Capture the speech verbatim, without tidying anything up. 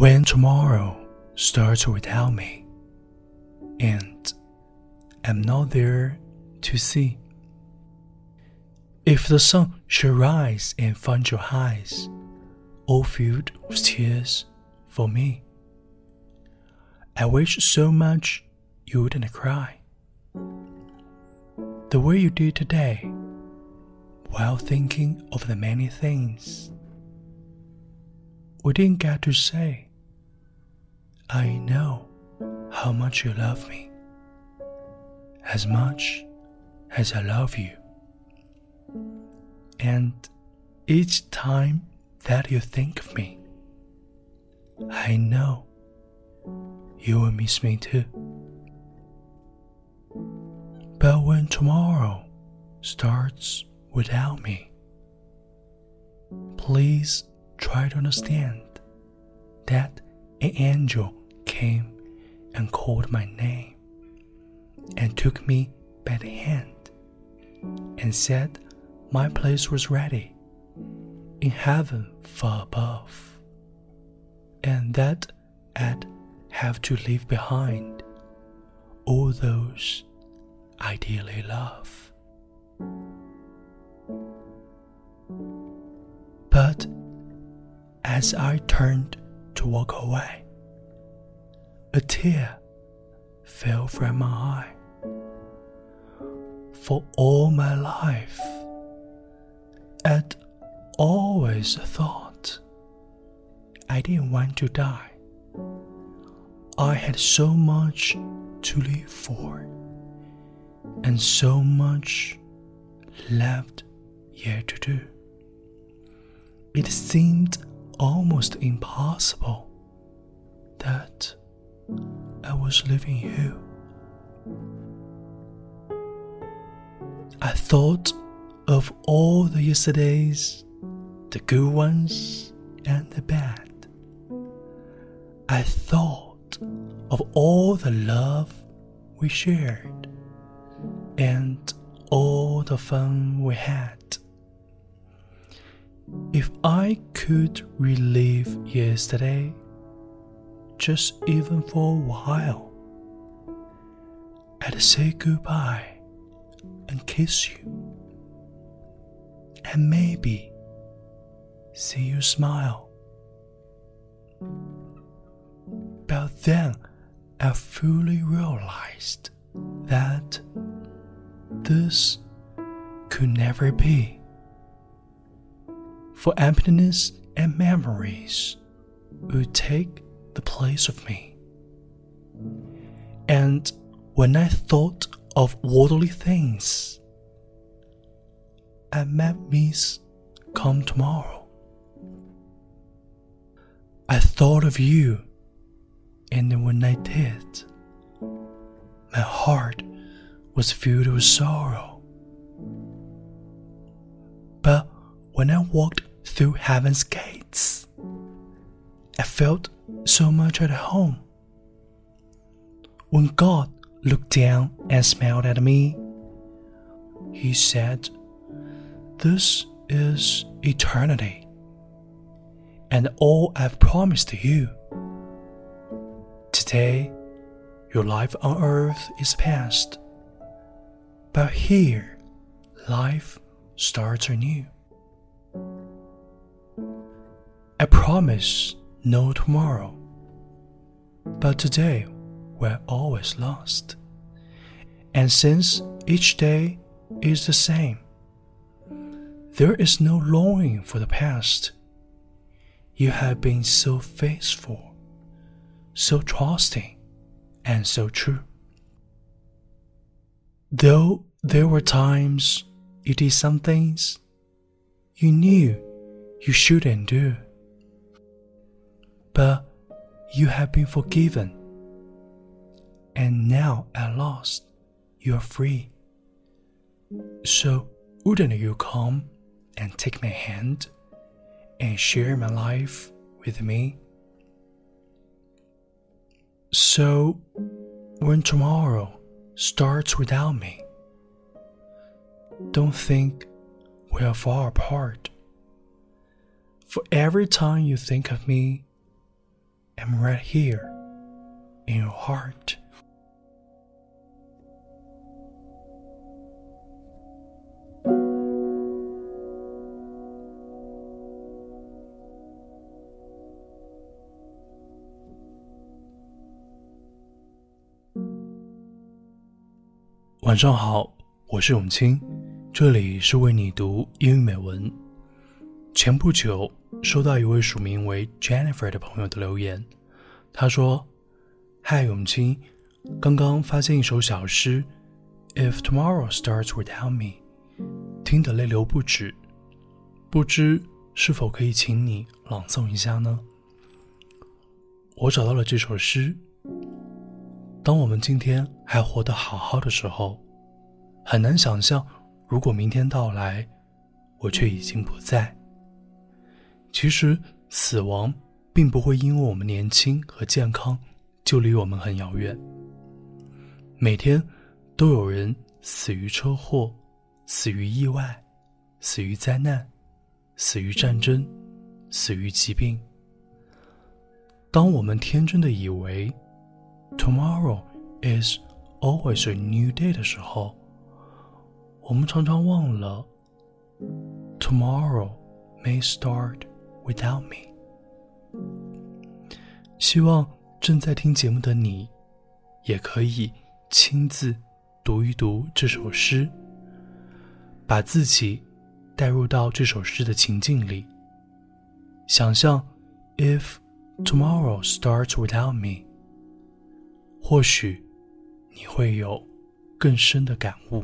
When tomorrow starts without me, and I'm not there to see. If the sun should rise and find your eyes, all filled with tears for me, I wish so much you wouldn't cry the way you did today, while thinking of the many things we didn't get to say. I know how much you love me, as much as I love you. And each time that you think of me, I know you will miss me too. But when tomorrow starts without me, please try to understand that an angel came and called my name, and took me by the hand, and said my place was ready in heaven far above, and that I'd have to leave behind all those I dearly love. But as I turned to walk away, a tear fell from my eye. For all my life, I'd always thought I didn't want to die. I had so much to live for, and so much left yet to do. It seemed almost impossible that I was leaving you. I thought of all the yesterdays, the good ones and the bad. I thought of all the love we shared, and all the fun we had. If I could relive yesterday, just even for a while, I'd say goodbye and kiss you, and maybe see you smile. But then I fully realized that this could never be. For emptiness and memories would take the place of me. And when I thought of worldly things, I might miss come tomorrow. I thought of you, and when I did, my heart was filled with sorrow. But when I walked through heaven's gates, I felt so much at home. When God looked down and smiled at me, He said, "This is eternity, and all I've promised you. Today, your life on earth is past, but here, life starts anew. I promise no tomorrow, but today we're always lost. And since each day is the same, there is no longing for the past. You have been so faithful, so trusting, and so true. Though there were times you did some things you knew you shouldn't do, but you have been forgiven, and now at last you are free. So wouldn't you come and take my hand and share my life with me?" So when tomorrow starts without me, don't think we are far apart. For every time you think of me, am right here in your heart.晚上好，我是永清，这里是为你读英语美文。前不久收到一位署名为 Jennifer 的朋友的留言，他说：嗨永清，刚刚发现一首小诗 If Tomorrow Starts Without Me， 听得泪流不止，不知是否可以请你朗诵一下呢？我找到了这首诗。当我们今天还活得好好的时候，很难想象如果明天到来，我却已经不在。其实死亡并不会因为我们年轻和健康就离我们很遥远，每天都有人死于车祸，死于意外，死于灾难，死于战争，死于疾病。当我们天真的以为Tomorrow is always a new day 的时候，我们常常忘了 Tomorrow may start without me。 希望正在听节目的你也可以亲自读一读这首诗，把自己带入到这首诗的情境里，想象 If tomorrow starts without me，或许你会有更深的感悟。